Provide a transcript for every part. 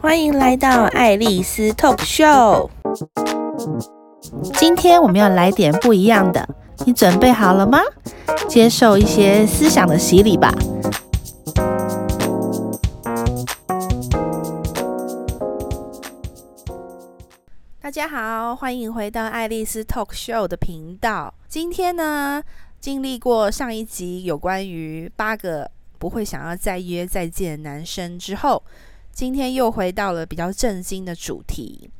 欢迎来到爱丽丝 Talk Show。 今天我们要来点不一样的，你准备好了吗？接受一些思想的洗礼吧。大家好，欢迎回到爱丽丝 Talk Show 的频道。今天呢，经历过上一集有关于8个不会想要再约再见的男生之后，今天又回到了比较震惊的主题。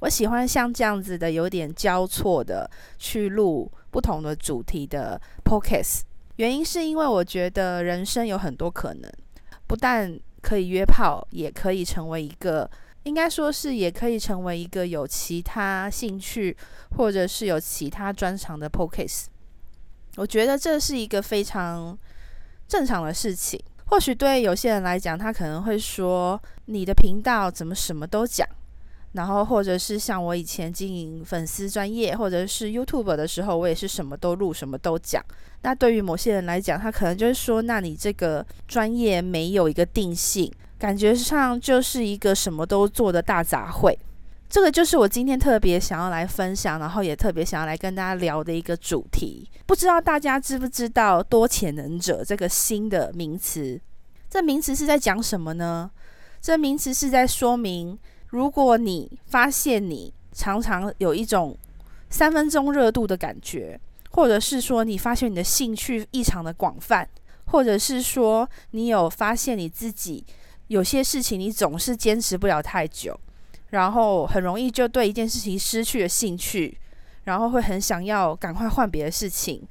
我喜欢像这样子的有点交错的去录不同的主题的 podcast， 原因是因为我觉得人生有很多可能，不但可以约炮，也可以成为一个，应该说是也可以成为一个有其他兴趣或者是有其他专长的 podcast。 我觉得这是一个非常正常的事情。或许对有些人来讲，他可能会说你的频道怎么什么都讲，然后或者是像我以前经营粉丝专业或者是 YouTube 的时候，我也是什么都录什么都讲。那对于某些人来讲，他可能就是说，那你这个专业没有一个定性，感觉上就是一个什么都做的大杂烩。这个就是我今天特别想要来分享，然后也特别想要来跟大家聊的一个主题。不知道大家知不知道多潜能者这个新的名词？这名词是在讲什么呢？这名词是在说明，如果你发现你常常有一种3分钟热度的感觉，或者是说你发现你的兴趣异常的广泛，或者是说你有发现你自己有些事情你总是坚持不了太久，然后很容易就对一件事情失去了兴趣，然后会很想要赶快换别的事情，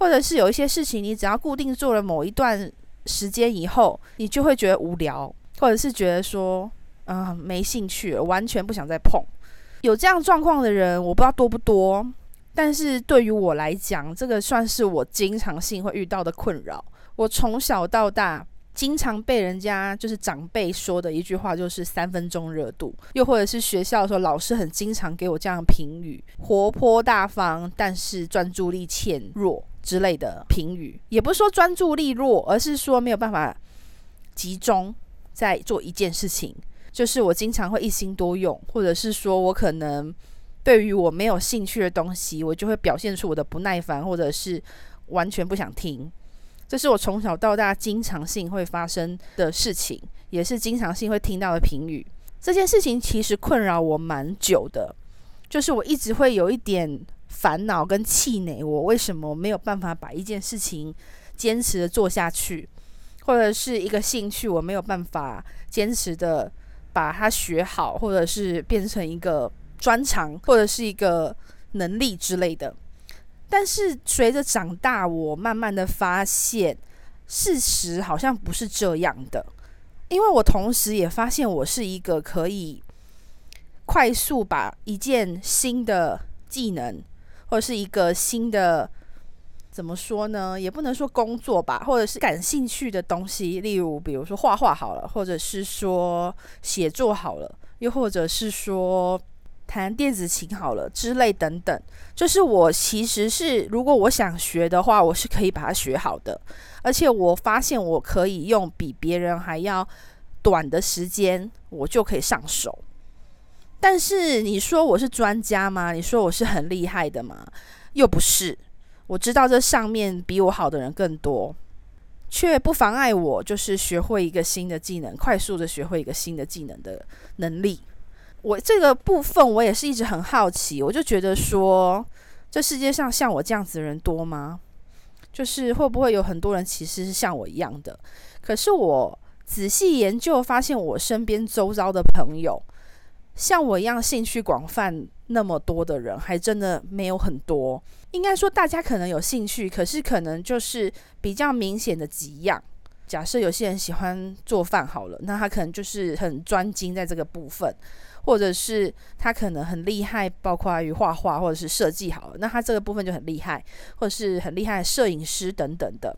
或者是有一些事情你只要固定做了某一段时间以后，你就会觉得无聊，或者是觉得说没兴趣了，完全不想再碰。有这样状况的人我不知道多不多，但是对于我来讲，这个算是我经常性会遇到的困扰。我从小到大经常被人家就是长辈说的一句话就是3分钟热度，又或者是学校的时候老师很经常给我这样的评语，活泼大方但是专注力欠弱之类的评语。也不是说专注力弱，而是说没有办法集中在做一件事情，就是我经常会一心多用，或者是说我可能对于我没有兴趣的东西，我就会表现出我的不耐烦，或者是完全不想听。这是我从小到大经常性会发生的事情，也是经常性会听到的评语。这件事情其实困扰我蛮久的，就是我一直会有一点烦恼跟气馁，我为什么没有办法把一件事情坚持的做下去，或者是一个兴趣我没有办法坚持的把它学好，或者是变成一个专长或者是一个能力之类的。但是随着长大，我慢慢的发现事实好像不是这样的。因为我同时也发现我是一个可以快速把一件新的技能或者是一个新的，怎么说呢，也不能说工作吧，或者是感兴趣的东西，比如说画画好了，或者是说写作好了，又或者是说弹电子琴好了之类等等。就是我其实是，如果我想学的话，我是可以把它学好的，而且我发现我可以用比别人还要短的时间我就可以上手。但是你说我是专家吗？你说我是很厉害的吗？又不是。我知道这上面比我好的人更多，却不妨碍我就是学会一个新的技能，快速的学会一个新的技能的能力。我这个部分我也是一直很好奇，我就觉得说，这世界上像我这样子的人多吗？就是会不会有很多人其实是像我一样的？可是我仔细研究发现，我身边周遭的朋友像我一样兴趣广泛那么多的人还真的没有很多。应该说大家可能有兴趣，可是可能就是比较明显的几样。假设有些人喜欢做饭好了，那他可能就是很专精在这个部分，或者是他可能很厉害，包括于画画或者是设计好了，那他这个部分就很厉害，或者是很厉害的摄影师等等的。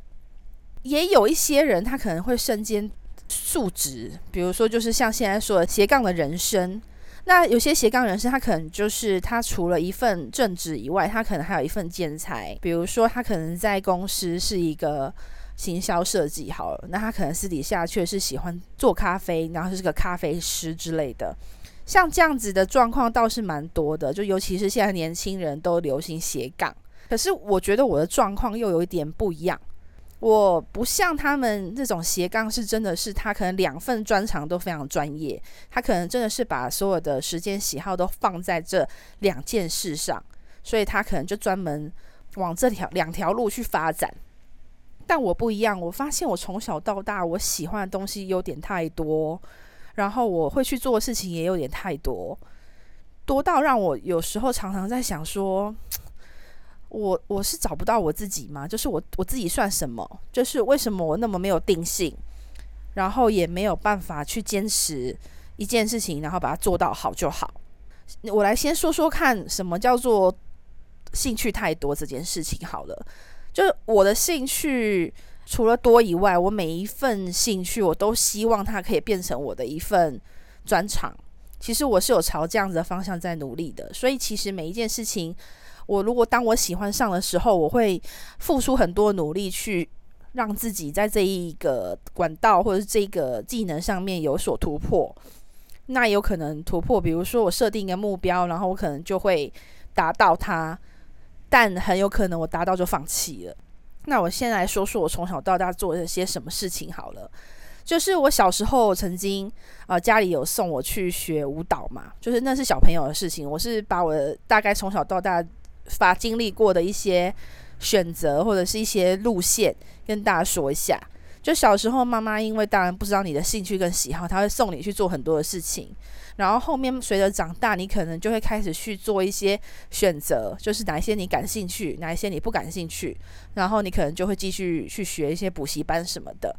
也有一些人他可能会身兼数职，比如说就是像现在说的斜杠的人生。那有些斜杠人生他可能就是他除了一份正职以外，他可能还有一份兼差，比如说他可能在公司是一个行销设计好了，那他可能私底下却是喜欢做咖啡，然后是个咖啡师之类的。像这样子的状况倒是蛮多的，就尤其是现在年轻人都流行斜杠。可是我觉得我的状况又有一点不一样，我不像他们这种斜杠，是真的是他可能两份专长都非常专业，他可能真的是把所有的时间喜好都放在这两件事上，所以他可能就专门往这两条路去发展。但我不一样，我发现我从小到大我喜欢的东西有点太多，然后我会去做的事情也有点太多到让我有时候常常在想说，我是找不到我自己吗？就是我自己算什么？就是为什么我那么没有定性，然后也没有办法去坚持一件事情，然后把它做到好就好。我来先说说看什么叫做兴趣太多这件事情好了。就是我的兴趣除了多以外，我每一份兴趣我都希望它可以变成我的一份专长。其实我是有朝这样子的方向在努力的，所以其实每一件事情，我如果当我喜欢上的时候，我会付出很多努力去让自己在这一个管道或者是这个技能上面有所突破。那有可能突破，比如说我设定一个目标，然后我可能就会达到它，但很有可能我达到就放弃了。那我先来说说我从小到大做了些什么事情好了。就是我小时候曾经家里有送我去学舞蹈嘛，就是那是小朋友的事情，我是把我大概从小到大把经历过的一些选择或者是一些路线跟大家说一下。就小时候妈妈因为当然不知道你的兴趣跟喜好，她会送你去做很多的事情，然后后面随着长大你可能就会开始去做一些选择，就是哪一些你感兴趣，哪一些你不感兴趣，然后你可能就会继续去学一些补习班什么的。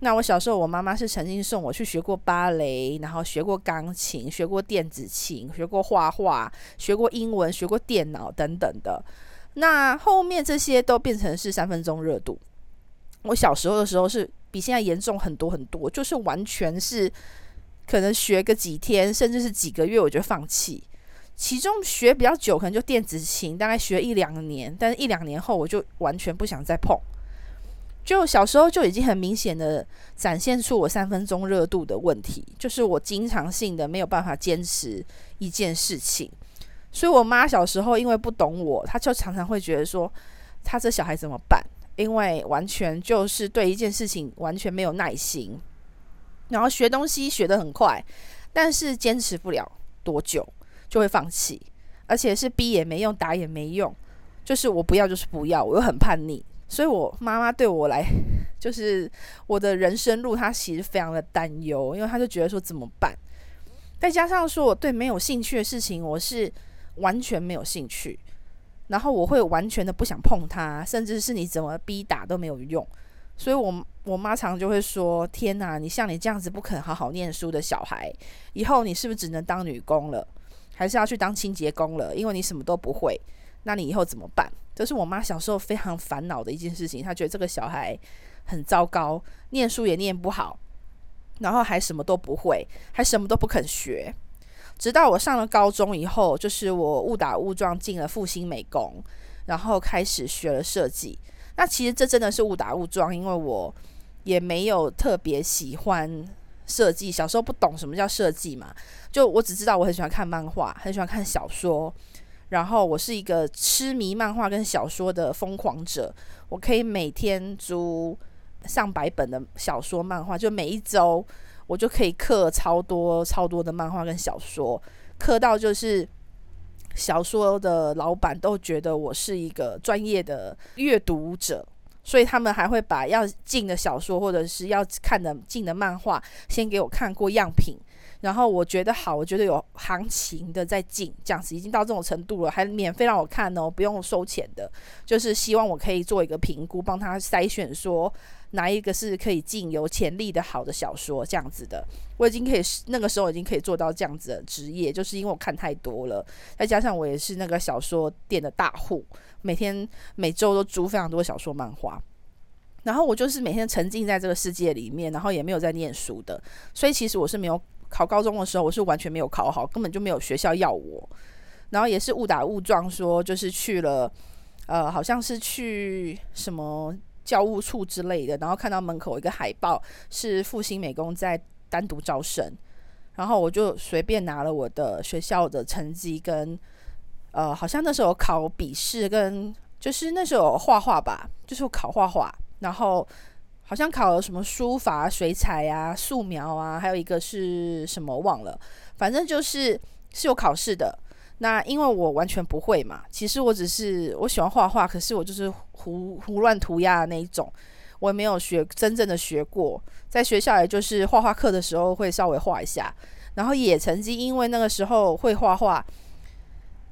那我小时候我妈妈是曾经送我去学过芭蕾，然后学过钢琴，学过电子琴，学过画画，学过英文，学过电脑等等的。那后面这些都变成是三分钟热度，我小时候的时候是比现在严重很多很多，就是完全是可能学个几天甚至是几个月我就放弃。其中学比较久可能就电子琴，大概学1-2年，但是1-2年后我就完全不想再碰。就小时候就已经很明显的展现出我三分钟热度的问题，就是我经常性的没有办法坚持一件事情。所以我妈小时候因为不懂我，她就常常会觉得说她这小孩怎么办，因为完全就是对一件事情完全没有耐心，然后学东西学得很快，但是坚持不了多久就会放弃，而且是逼也没用打也没用，就是我不要就是不要，我又很叛逆。所以我妈妈对我来就是我的人生路她其实非常的担忧，因为她就觉得说怎么办。再加上说我对没有兴趣的事情我是完全没有兴趣，然后我会完全的不想碰它，甚至是你怎么逼打都没有用。所以我妈常就会说，天哪，你像你这样子不肯好好念书的小孩，以后你是不是只能当女工了，还是要去当清洁工了，因为你什么都不会，那你以后怎么办。这是我妈小时候非常烦恼的一件事情，她觉得这个小孩很糟糕，念书也念不好，然后还什么都不会，还什么都不肯学。直到我上了高中以后，就是我误打误撞进了复兴美工，然后开始学了设计。那其实这真的是误打误撞，因为我也没有特别喜欢设计，小时候不懂什么叫设计嘛，就我只知道我很喜欢看漫画，很喜欢看小说，然后我是一个痴迷漫画跟小说的疯狂者，我可以每天租上百本的小说漫画，就每一周我就可以刻超多的漫画跟小说，刻到就是小说的老板都觉得我是一个专业的阅读者，所以他们还会把要进的小说或者是要看的进的漫画先给我看过样品，然后我觉得好，我觉得有行情的再进，这样子已经到这种程度了，还免费让我看哦，不用收钱的，就是希望我可以做一个评估，帮他筛选说哪一个是可以进有潜力的好的小说这样子的。我已经可以那个时候已经可以做到这样子的职业，就是因为我看太多了，再加上我也是那个小说店的大户，每周都租非常多小说漫画，然后我就是每天沉浸在这个世界里面，然后也没有在念书的。所以其实我是没有考高中的时候，我是完全没有考好，根本就没有学校要我。然后也是误打误撞说就是去了好像是去什么教务处之类的，然后看到门口有一个海报是复兴美工在单独招生，然后我就随便拿了我的学校的成绩跟好像那时候考笔试跟就是那时候画画吧，就是考画画，然后好像考了什么书法、水彩啊、素描啊，还有一个是什么忘了，反正就是有考试的。那因为我完全不会嘛，其实我喜欢画画，可是我就是胡乱涂鸦的那一种，我也没有真正的学过，在学校也就是画画课的时候会稍微画一下，然后也曾经因为那个时候会画画，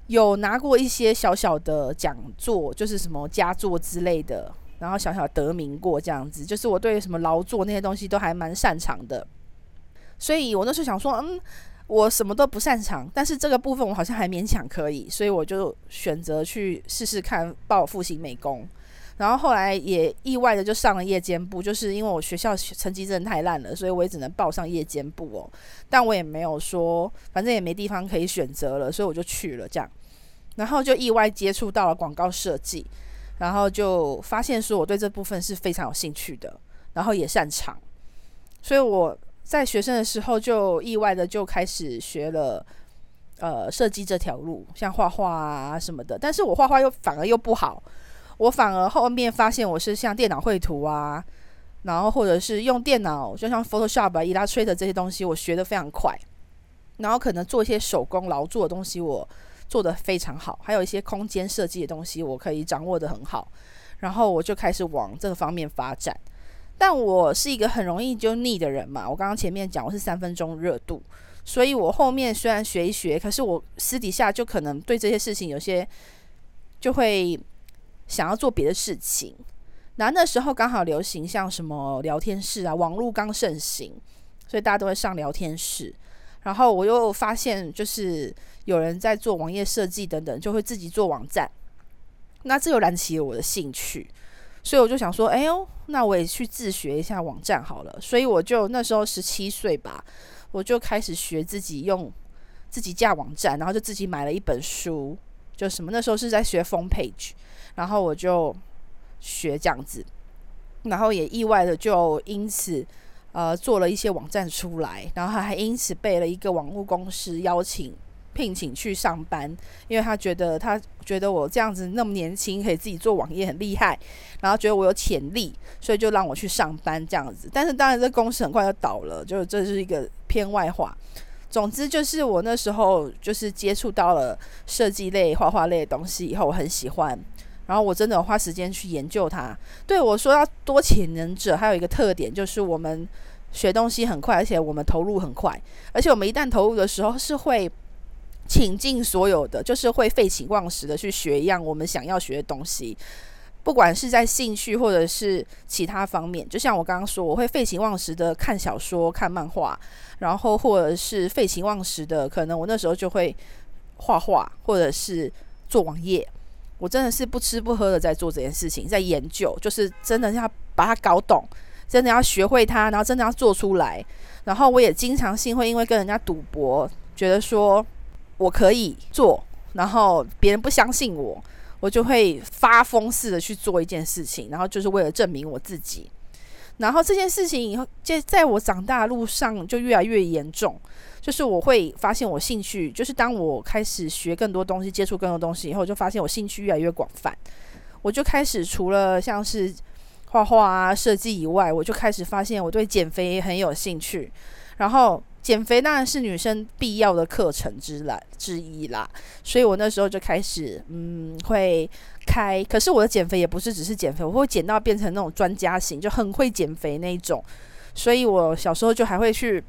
有拿过一些小小的讲座，就是什么佳作之类的，然后小小得名过这样子，就是我对什么劳作那些东西都还蛮擅长的，所以我那时候想说我什么都不擅长，但是这个部分我好像还勉强可以，所以我就选择去试试看报复兴美工，然后后来也意外的就上了夜间部，就是因为我学校成绩真的太烂了，所以我也只能报上夜间部但我也没有说反正也没地方可以选择了，所以我就去了这样，然后就意外接触到了广告设计，然后就发现说我对这部分是非常有兴趣的，然后也擅长，所以我在学生的时候就意外的就开始学了设计这条路，像画画啊什么的，但是我画画反而又不好，我反而后面发现我是像电脑绘图啊，然后或者是用电脑就像 Photoshop 啊 Illustrator 这些东西我学得非常快，然后可能做一些手工劳作的东西我做得非常好，还有一些空间设计的东西我可以掌握得很好，然后我就开始往这个方面发展。但我是一个很容易就腻的人嘛，我刚刚前面讲我是3分钟热度，所以我后面虽然学一学，可是我私底下就可能对这些事情有些就会想要做别的事情。那时候刚好流行像什么聊天室啊，网络刚盛行，所以大家都会上聊天室，然后我又发现就是有人在做网页设计等等，就会自己做网站，那这又燃起了我的兴趣，所以我就想说，哎呦，那我也去自学一下网站好了。所以我就那时候17岁吧，我就开始学自己架网站，然后就自己买了一本书，就什么那时候是在学 Front Page， 然后我就学这样子，然后也意外的就因此做了一些网站出来，然后还因此被了一个网络公司聘请去上班，因为他觉得我这样子那么年轻可以自己做网页很厉害，然后觉得我有潜力，所以就让我去上班这样子。但是当然这公司很快就倒了，就这是一个偏外话。总之就是我那时候就是接触到了设计类画画类的东西以后，我很喜欢，然后我真的有花时间去研究它。对我说要多潜能者，还有一个特点就是我们学东西很快，而且我们投入很快，而且我们一旦投入的时候是会倾尽所有的，就是会废寝忘食的去学一样我们想要学的东西，不管是在兴趣或者是其他方面。就像我刚刚说，我会废寝忘食的看小说看漫画，然后或者是废寝忘食的可能我那时候就会画画或者是做网页，我真的是不吃不喝的在做这件事情，在研究，就是真的要把它搞懂，真的要学会它，然后真的要做出来。然后我也经常性会因为跟人家赌博，觉得说我可以做，然后别人不相信我，我就会发疯似的去做一件事情，然后就是为了证明我自己。然后这件事情以后在我长大的路上就越来越严重，就是我会发现我兴趣，就是当我开始学更多东西接触更多东西以后，就发现我兴趣越来越广泛，我就开始除了像是画画啊设计以外，我就开始发现我对减肥很有兴趣，然后减肥当然是女生必要的课程之一啦，所以我那时候就开始会开，可是我的减肥也不是只是减肥，我会减到变成那种专家型，就很会减肥那一种。所以我小时候就还会去，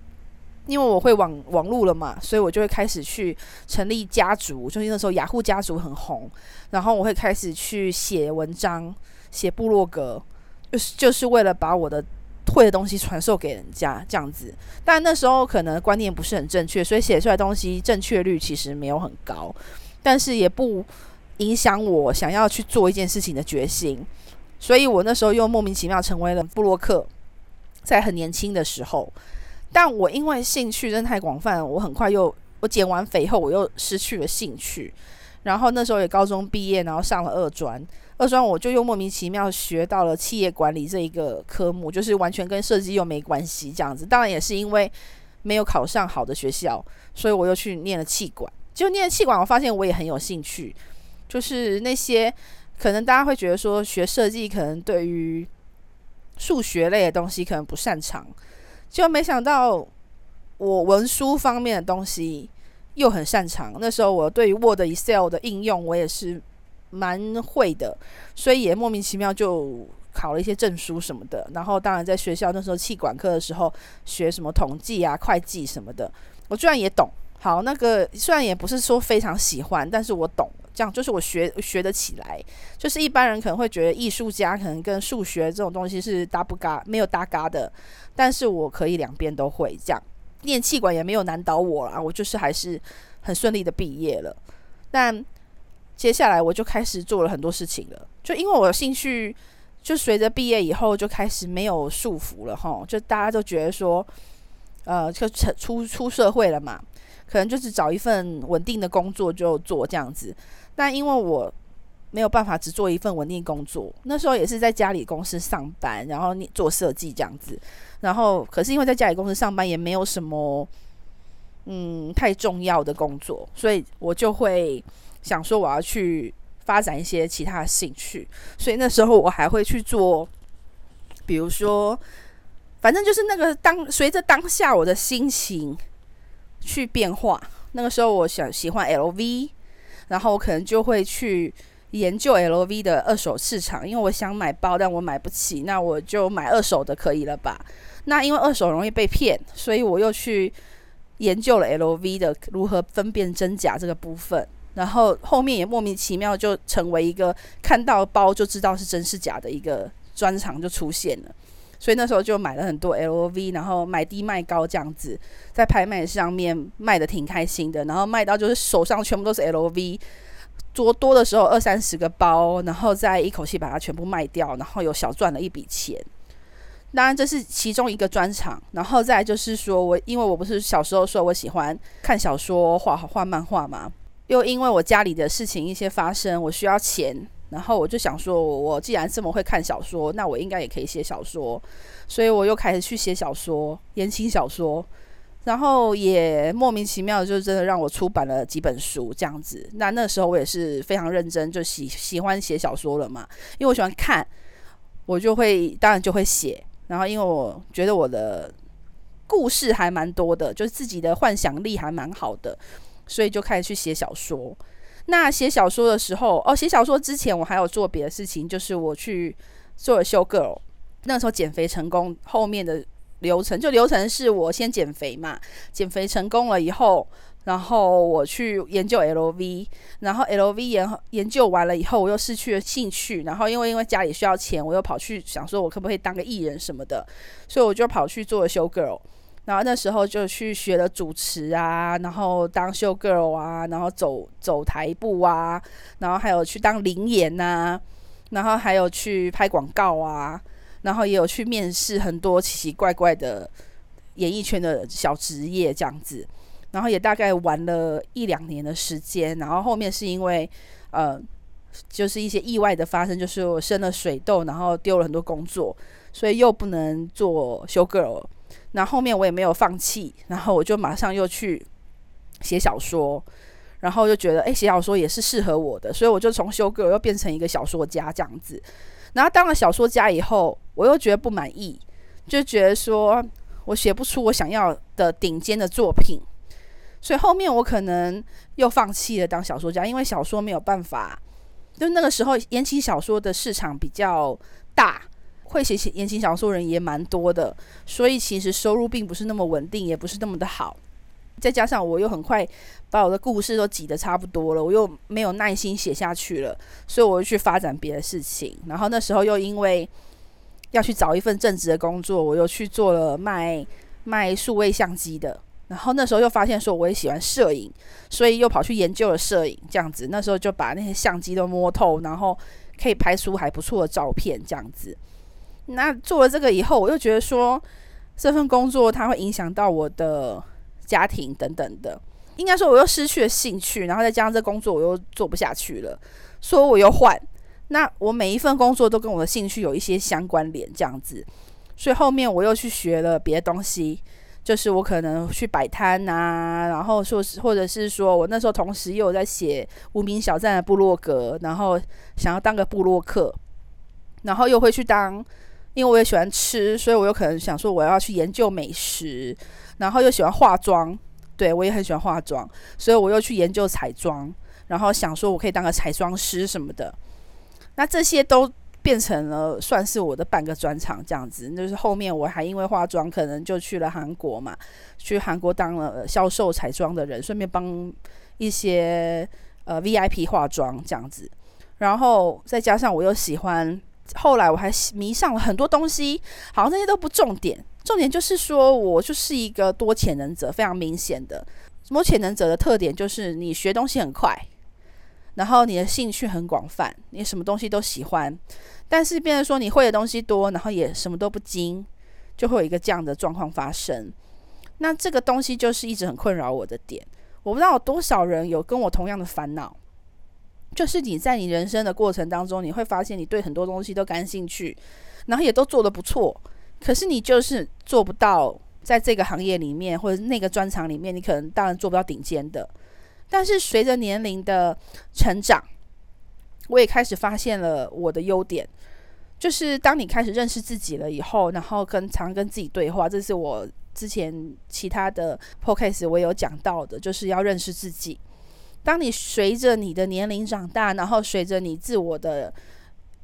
因为我会网路了嘛，所以我就会开始去成立家族，就是那时候雅虎家族很红，然后我会开始去写文章写部落格，就是为了把我的会的东西传授给人家这样子。但那时候可能观念不是很正确，所以写出来的东西正确率其实没有很高，但是也不影响我想要去做一件事情的决心。所以我那时候又莫名其妙成为了部落客，在很年轻的时候。但我因为兴趣真的太广泛，我很快又我减完肥后我又失去了兴趣，然后那时候也高中毕业，然后上了二专，二专我就又莫名其妙学到了企业管理这一个科目，就是完全跟设计又没关系这样子。当然也是因为没有考上好的学校，所以我又去念了企管。结果念了企管，我发现我也很有兴趣，就是那些可能大家会觉得说学设计可能对于数学类的东西可能不擅长，结果没想到我文书方面的东西又很擅长。那时候我对于 Word、Excel 的应用我也是蛮会的，所以也莫名其妙就考了一些证书什么的。然后当然在学校那时候企管科的时候学什么统计啊、会计什么的，我居然也懂。好，那个虽然也不是说非常喜欢，但是我懂，这样就是我学得起来。就是一般人可能会觉得艺术家可能跟数学这种东西是搭不嘎，没有搭嘎的，但是我可以两边都会。这样念企管也没有难倒我啦，我就是还是很顺利的毕业了。但接下来我就开始做了很多事情了，就因为我有兴趣，就随着毕业以后就开始没有束缚了吼，就大家都觉得说就出社会了嘛，可能就是找一份稳定的工作就做这样子。但因为我没有办法只做一份稳定工作，那时候也是在家里公司上班，然后做设计这样子。然后可是因为在家里公司上班也没有什么太重要的工作，所以我就会想说我要去发展一些其他的兴趣。所以那时候我还会去做，比如说反正就是那个随着当下我的心情去变化。那个时候我喜欢 LV， 然后我可能就会去研究 LV 的二手市场，因为我想买包但我买不起，那我就买二手的可以了吧。那因为二手容易被骗，所以我又去研究了 LV 的如何分辨真假这个部分。然后后面也莫名其妙就成为一个看到包就知道是真是假的一个专长就出现了。所以那时候就买了很多 LV， 然后买低卖高这样子，在拍卖上面卖的挺开心的，然后卖到就是手上全部都是 LV， 多的时候20-30个包，然后再一口气把它全部卖掉，然后有小赚了一笔钱。当然这是其中一个专长。然后再来就是说因为我不是小时候说我喜欢看小说、画漫画嘛，又因为我家里的事情一些发生，我需要钱，然后我就想说我既然这么会看小说，那我应该也可以写小说，所以我又开始去写小说，言情小说。然后也莫名其妙就真的让我出版了几本书这样子。那时候我也是非常认真就喜欢写小说了嘛，因为我喜欢看，我就会当然就会写。然后因为我觉得我的故事还蛮多的，就是自己的幻想力还蛮好的，所以就开始去写小说。那写小说的时候写小说之前我还有做别的事情，就是我去做了showgirl。 那时候减肥成功，后面的流程是我先减肥嘛，减肥成功了以后，然后我去研究 LV， 然后 LV 研究完了以后我又失去了兴趣。然后因为家里需要钱，我又跑去想说我可不可以当个艺人什么的，所以我就跑去做了showgirl。然后那时候就去学了主持啊，然后当showgirl啊，然后走台步啊，然后还有去当零演啊，然后还有去拍广告啊，然后也有去面试很多奇奇怪怪的演艺圈的小职业这样子。然后也大概玩了1-2年的时间。然后后面是因为就是一些意外的发生，就是我生了水痘，然后丢了很多工作，所以又不能做showgirl。然后后面我也没有放弃，然后我就马上又去写小说，然后就觉得写小说也是适合我的，所以我就从showgirl又变成一个小说家这样子。然后当了小说家以后，我又觉得不满意，就觉得说我写不出我想要的顶尖的作品，所以后面我可能又放弃了当小说家，因为小说没有办法，就那个时候言情小说的市场比较大，会写言情小说人也蛮多的，所以其实收入并不是那么稳定，也不是那么的好。再加上我又很快把我的故事都挤得差不多了，我又没有耐心写下去了，所以我就去发展别的事情。然后那时候又因为要去找一份正职的工作，我又去做了卖数位相机的。然后那时候又发现说我也喜欢摄影，所以又跑去研究了摄影这样子。那时候就把那些相机都摸透，然后可以拍出还不错的照片这样子。那做了这个以后，我又觉得说这份工作它会影响到我的家庭等等的，应该说我又失去了兴趣。然后再加上这工作我又做不下去了，所以我又换。那我每一份工作都跟我的兴趣有一些相关联这样子，所以后面我又去学了别的东西，就是我可能去摆摊啊，然后说或者是说我那时候同时又有在写无名小站的部落格，然后想要当个部落客，然后又会去当，因为我也喜欢吃，所以我有可能想说我要去研究美食，然后又喜欢化妆，对，我也很喜欢化妆，所以我又去研究彩妆，然后想说我可以当个彩妆师什么的。那这些都变成了算是我的半个专长这样子，就是后面我还因为化妆可能就去了韩国嘛，去韩国当了销售彩妆的人，顺便帮一些VIP 化妆这样子。然后再加上我又喜欢，后来我还迷上了很多东西，好像这些都不重点，重点就是说我就是一个多潜能者，非常明显的。多潜能者的特点就是你学东西很快，然后你的兴趣很广泛，你什么东西都喜欢，但是变成说你会的东西多，然后也什么都不精，就会有一个这样的状况发生。那这个东西就是一直很困扰我的点，我不知道有多少人有跟我同样的烦恼，就是你在你人生的过程当中，你会发现你对很多东西都感兴趣，然后也都做得不错，可是你就是做不到在这个行业里面或者那个专长里面，你可能当然做不到顶尖的。但是随着年龄的成长，我也开始发现了我的优点，就是当你开始认识自己了以后，然后常跟自己对话，这是我之前其他的 podcast 我有讲到的，就是要认识自己。当你随着你的年龄长大，然后随着你自我的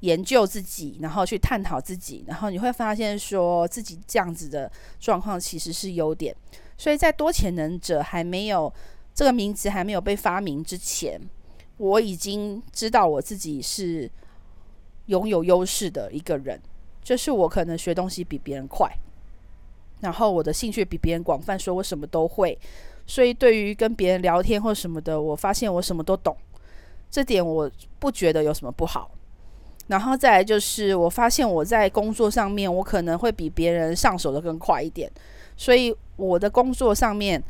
研究自己，然后去探讨自己，然后你会发现说自己这样子的状况其实是优点。所以在多潜能者还没有这个名词还没有被发明之前，我已经知道我自己是拥有优势的一个人，就是我可能学东西比别人快，然后我的兴趣比别人广泛，说我什么都会，所以对于跟别人聊天或什么的，我发现我什么都懂，这点我不觉得有什么不好。然后再来就是我发现我在工作上面，我可能会比别人上手的更快一点，所以我的工作上面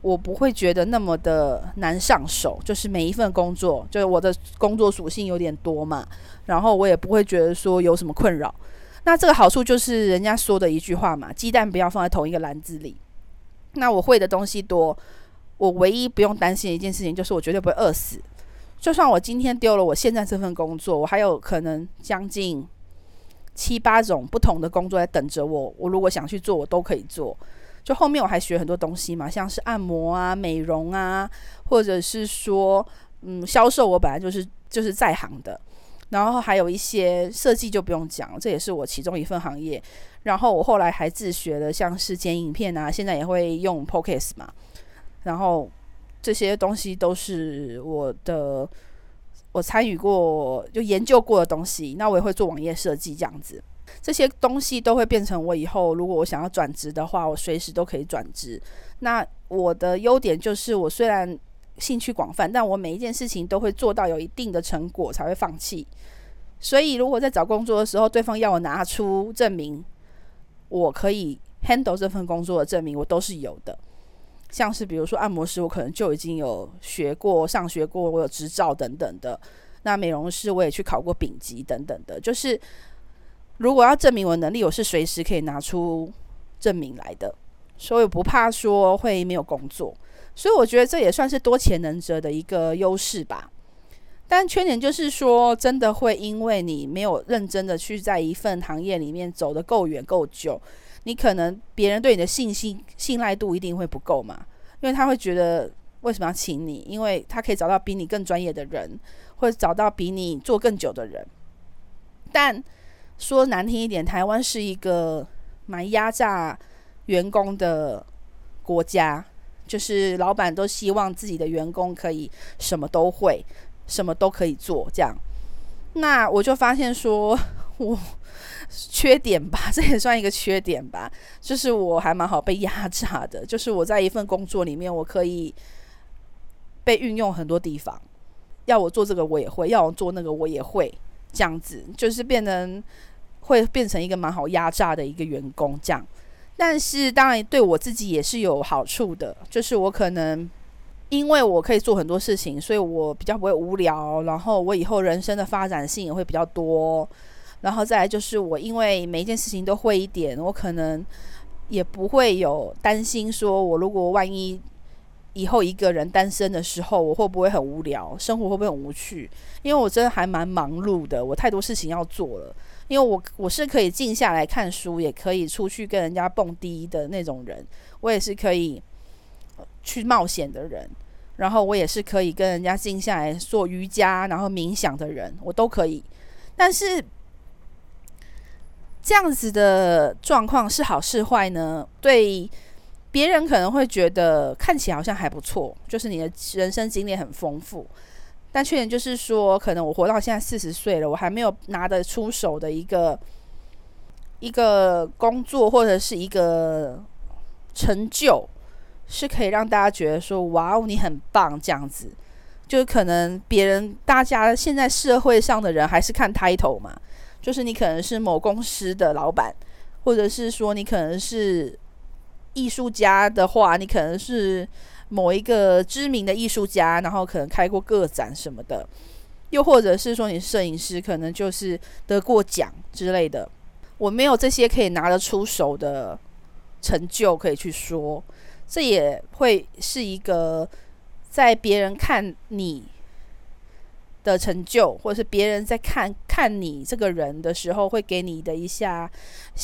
我不会觉得那么的难上手，就是每一份工作，就是我的工作属性有点多嘛，然后我也不会觉得说有什么困扰。那这个好处就是人家说的一句话嘛，鸡蛋不要放在同一个篮子里。那我会的东西多，我唯一不用担心的一件事情就是我绝对不会饿死。就算我今天丢了我现在这份工作，我还有可能将近7-8种不同的工作在等着我，我如果想去做我都可以做。就后面我还学很多东西嘛，像是按摩啊、美容啊，或者是说销售我本来就是在行的，然后还有一些设计就不用讲，这也是我其中一份行业。然后我后来还自学了像是剪影片啊，现在也会用 Podcast 嘛，然后这些东西都是我参与过就研究过的东西。那我也会做网页设计这样子，这些东西都会变成我以后如果我想要转职的话，我随时都可以转职。那我的优点就是我虽然兴趣广泛，但我每一件事情都会做到有一定的成果才会放弃。所以如果在找工作的时候，对方要我拿出证明我可以 handle 这份工作的证明，我都是有的。像是比如说按摩师，我可能就已经有学过、上学过，我有执照等等的。那美容师我也去考过丙级等等的。就是如果要证明我的能力，我是随时可以拿出证明来的，所以我不怕说会没有工作。所以我觉得这也算是多潜能者的一个优势吧。但缺点就是说，真的会因为你没有认真的去在一份行业里面走得够远够久，你可能别人对你的信赖度一定会不够嘛，因为他会觉得为什么要请你，因为他可以找到比你更专业的人，或者找到比你做更久的人。但说难听一点，台湾是一个蛮压榨员工的国家，就是老板都希望自己的员工可以什么都会，什么都可以做这样。那我就发现说我缺点吧，这也算一个缺点吧，就是我还蛮好被压榨的，就是我在一份工作里面我可以被运用很多地方，要我做这个我也会，要我做那个我也会这样子，就是会变成一个蛮好压榨的一个员工这样。但是当然对我自己也是有好处的，就是我可能因为我可以做很多事情，所以我比较不会无聊，然后我以后人生的发展性也会比较多，然后再来就是我因为每一件事情都会一点，我可能也不会有担心说我如果万一以后一个人单身的时候我会不会很无聊，生活会不会很无趣，因为我真的还蛮忙碌的，我太多事情要做了，因为我是可以静下来看书，也可以出去跟人家蹦迪的那种人，我也是可以去冒险的人，然后我也是可以跟人家静下来做瑜伽然后冥想的人，我都可以。但是这样子的状况是好是坏呢？对别人可能会觉得看起来好像还不错，就是你的人生经历很丰富，但缺点就是说可能我活到现在40岁了，我还没有拿得出手的一个工作或者是一个成就是可以让大家觉得说哇哦你很棒，这样子就是可能别人大家现在社会上的人还是看 title 嘛，就是你可能是某公司的老板，或者是说你可能是艺术家的话，你可能是某一个知名的艺术家，然后可能开过个展什么的，又或者是说你是摄影师，可能就是得过奖之类的。我没有这些可以拿得出手的成就可以去说，这也会是一个在别人看你的成就，或者是别人在看你这个人的时候会给你的一下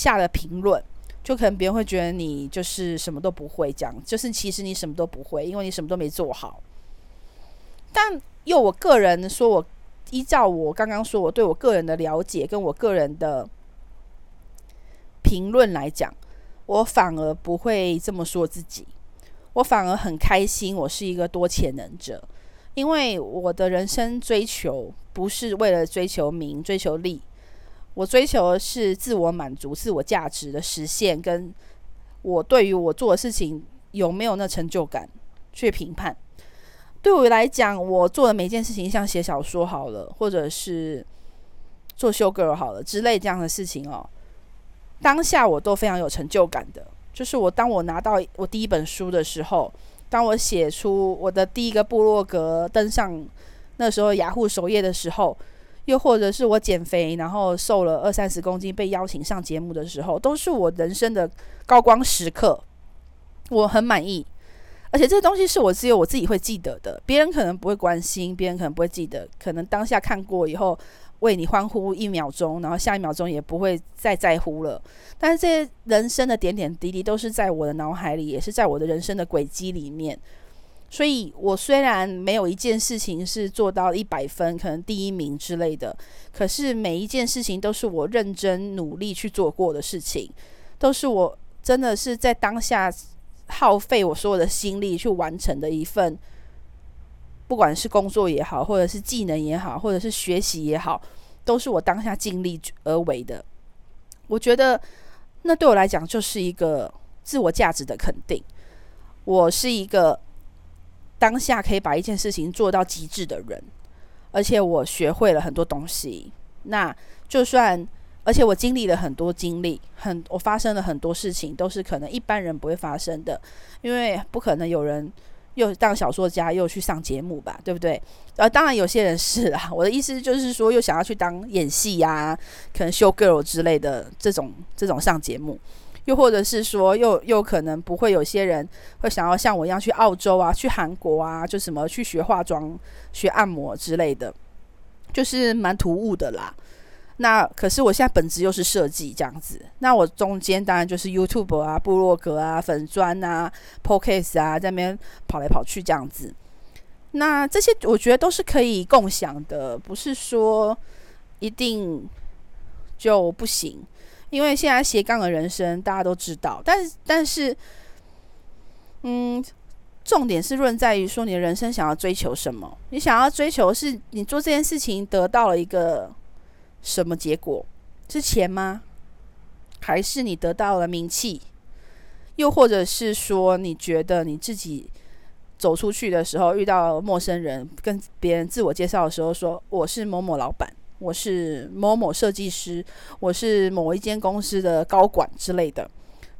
的评论，就可能别人会觉得你就是什么都不会，这样就是其实你什么都不会，因为你什么都没做好。但又我个人说，我依照我刚刚说我对我个人的了解跟我个人的评论来讲，我反而不会这么说自己，我反而很开心我是一个多潜能者，因为我的人生追求不是为了追求名追求利，我追求的是自我满足自我价值的实现，跟我对于我做的事情有没有那成就感去评判。对我来讲，我做的每件事情，像写小说好了，或者是做show girl好了之类这样的事情哦，当下我都非常有成就感的，就是当我拿到我第一本书的时候，当我写出我的第一个部落格登上那时候雅虎首页的时候，又或者是我减肥然后瘦了20-30公斤被邀请上节目的时候，都是我人生的高光时刻，我很满意。而且这东西是我只有我自己会记得的，别人可能不会关心，别人可能不会记得，可能当下看过以后为你欢呼1秒钟，然后下一秒钟也不会再在乎了。但是这些人生的点点滴滴都是在我的脑海里，也是在我的人生的轨迹里面。所以我虽然没有一件事情是做到100分，可能第一名之类的，可是每一件事情都是我认真努力去做过的事情，都是我真的是在当下耗费我所有的心力去完成的一份，不管是工作也好，或者是技能也好，或者是学习也好，都是我当下尽力而为的。我觉得那对我来讲就是一个自我价值的肯定，我是一个当下可以把一件事情做到极致的人，而且我学会了很多东西，那就算而且我经历了很多经历，我发生了很多事情，都是可能一般人不会发生的，因为不可能有人又当小说家又去上节目吧，对不对？当然有些人是啦，我的意思就是说又想要去当演戏啊，可能show girl之类的这种上节目，又或者是说又可能不会，有些人会想要像我一样去澳洲啊，去韩国啊，就什么去学化妆学按摩之类的，就是蛮突兀的啦。那可是我现在本职又是设计这样子，那我中间当然就是 YouTube 啊，部落格啊，粉专啊， Podcast 啊，在那边跑来跑去这样子。那这些我觉得都是可以共享的，不是说一定就不行，因为现在斜杠的人生大家都知道，但是重点是论在于说你的人生想要追求什么，你想要追求是你做这件事情得到了一个什么结果，是钱吗？还是你得到了名气？又或者是说你觉得你自己走出去的时候遇到陌生人，跟别人自我介绍的时候说我是某某老板，我是某某设计师，我是某一间公司的高管之类的，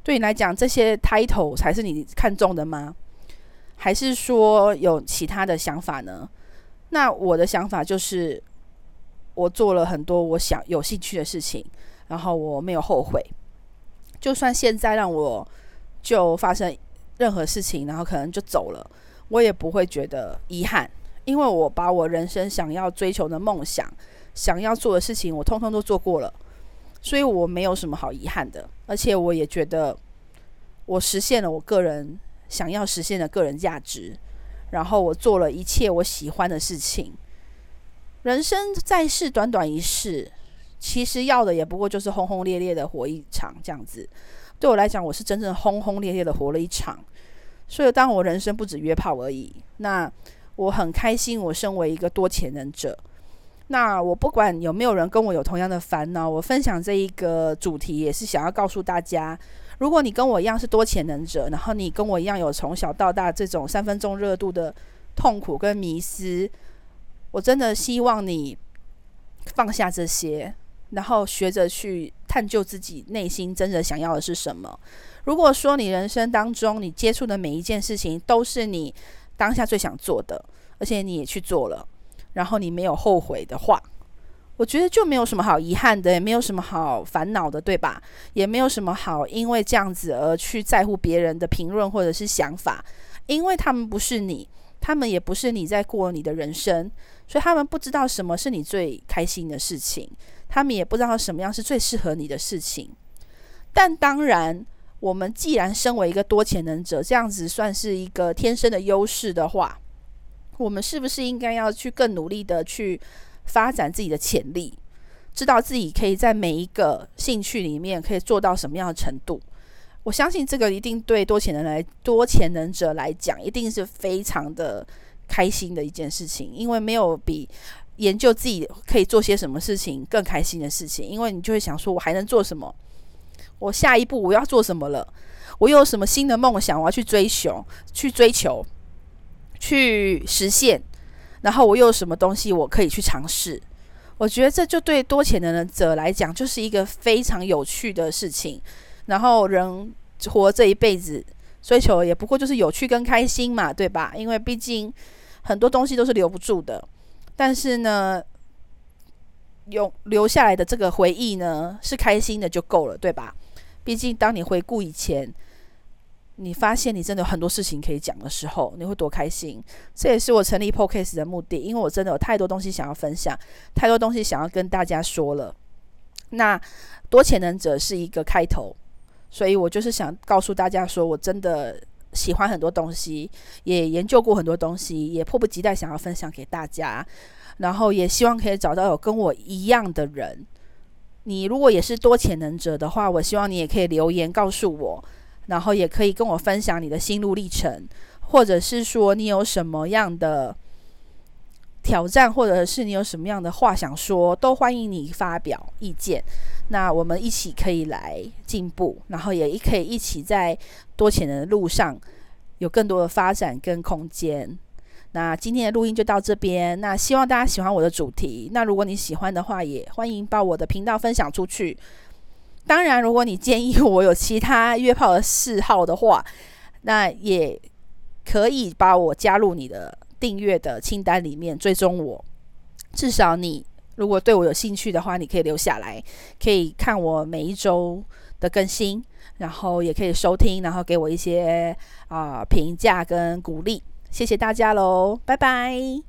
对你来讲这些 title 才是你看重的吗？还是说有其他的想法呢？那我的想法就是我做了很多我想有兴趣的事情，然后我没有后悔，就算现在让我就发生任何事情然后可能就走了，我也不会觉得遗憾，因为我把我人生想要追求的梦想想要做的事情我通通都做过了，所以我没有什么好遗憾的。而且我也觉得我实现了我个人想要实现的个人价值，然后我做了一切我喜欢的事情。人生在世短短一世，其实要的也不过就是轰轰烈烈的活一场这样子。对我来讲，我是真正轰轰烈烈的活了一场，所以当我人生不止约炮而已。那我很开心，我身为一个多潜能者，那我不管有没有人跟我有同样的烦恼，我分享这一个主题也是想要告诉大家，如果你跟我一样是多潜能者，然后你跟我一样有从小到大这种3分钟热度的痛苦跟迷思，我真的希望你放下这些，然后学着去探究自己内心真的想要的是什么。如果说你人生当中你接触的每一件事情都是你当下最想做的，而且你也去做了，然后你没有后悔的话，我觉得就没有什么好遗憾的，也没有什么好烦恼的，对吧？也没有什么好因为这样子而去在乎别人的评论或者是想法，因为他们不是你，他们也不是你在过你的人生，所以他们不知道什么是你最开心的事情，他们也不知道什么样是最适合你的事情。但当然，我们既然身为一个多潜能者，这样子算是一个天生的优势的话，我们是不是应该要去更努力的去发展自己的潜力，知道自己可以在每一个兴趣里面可以做到什么样的程度？我相信这个一定对多潜能者来讲，一定是非常的开心的一件事情，因为没有比研究自己可以做些什么事情更开心的事情，因为你就会想说，我还能做什么？我下一步我要做什么了？我有什么新的梦想我要去追求、去实现？然后我又有什么东西我可以去尝试？我觉得这就对多潜能者来讲就是一个非常有趣的事情。然后人活这一辈子追求也不过就是有趣跟开心嘛，对吧？因为毕竟很多东西都是留不住的，但是呢留下来的这个回忆呢是开心的就够了，对吧？毕竟当你回顾以前，你发现你真的有很多事情可以讲的时候，你会多开心。这也是我成立 Podcast 的目的，因为我真的有太多东西想要分享，太多东西想要跟大家说了。那多潜能者是一个开头，所以我就是想告诉大家说，我真的喜欢很多东西，也研究过很多东西，也迫不及待想要分享给大家，然后也希望可以找到有跟我一样的人。你如果也是多潜能者的话，我希望你也可以留言告诉我，然后也可以跟我分享你的心路历程，或者是说你有什么样的挑战，或者是你有什么样的话想说，都欢迎你发表意见。那我们一起可以来进步，然后也可以一起在多潜能的路上有更多的发展跟空间。那今天的录音就到这边，那希望大家喜欢我的主题。那如果你喜欢的话，也欢迎把我的频道分享出去。当然，如果你建议我有其他约炮的嗜好的话，那也可以把我加入你的订阅的清单里面，追踪我。至少你如果对我有兴趣的话，你可以留下来，可以看我每一周的更新，然后也可以收听，然后给我一些评价跟鼓励。谢谢大家喽，拜拜。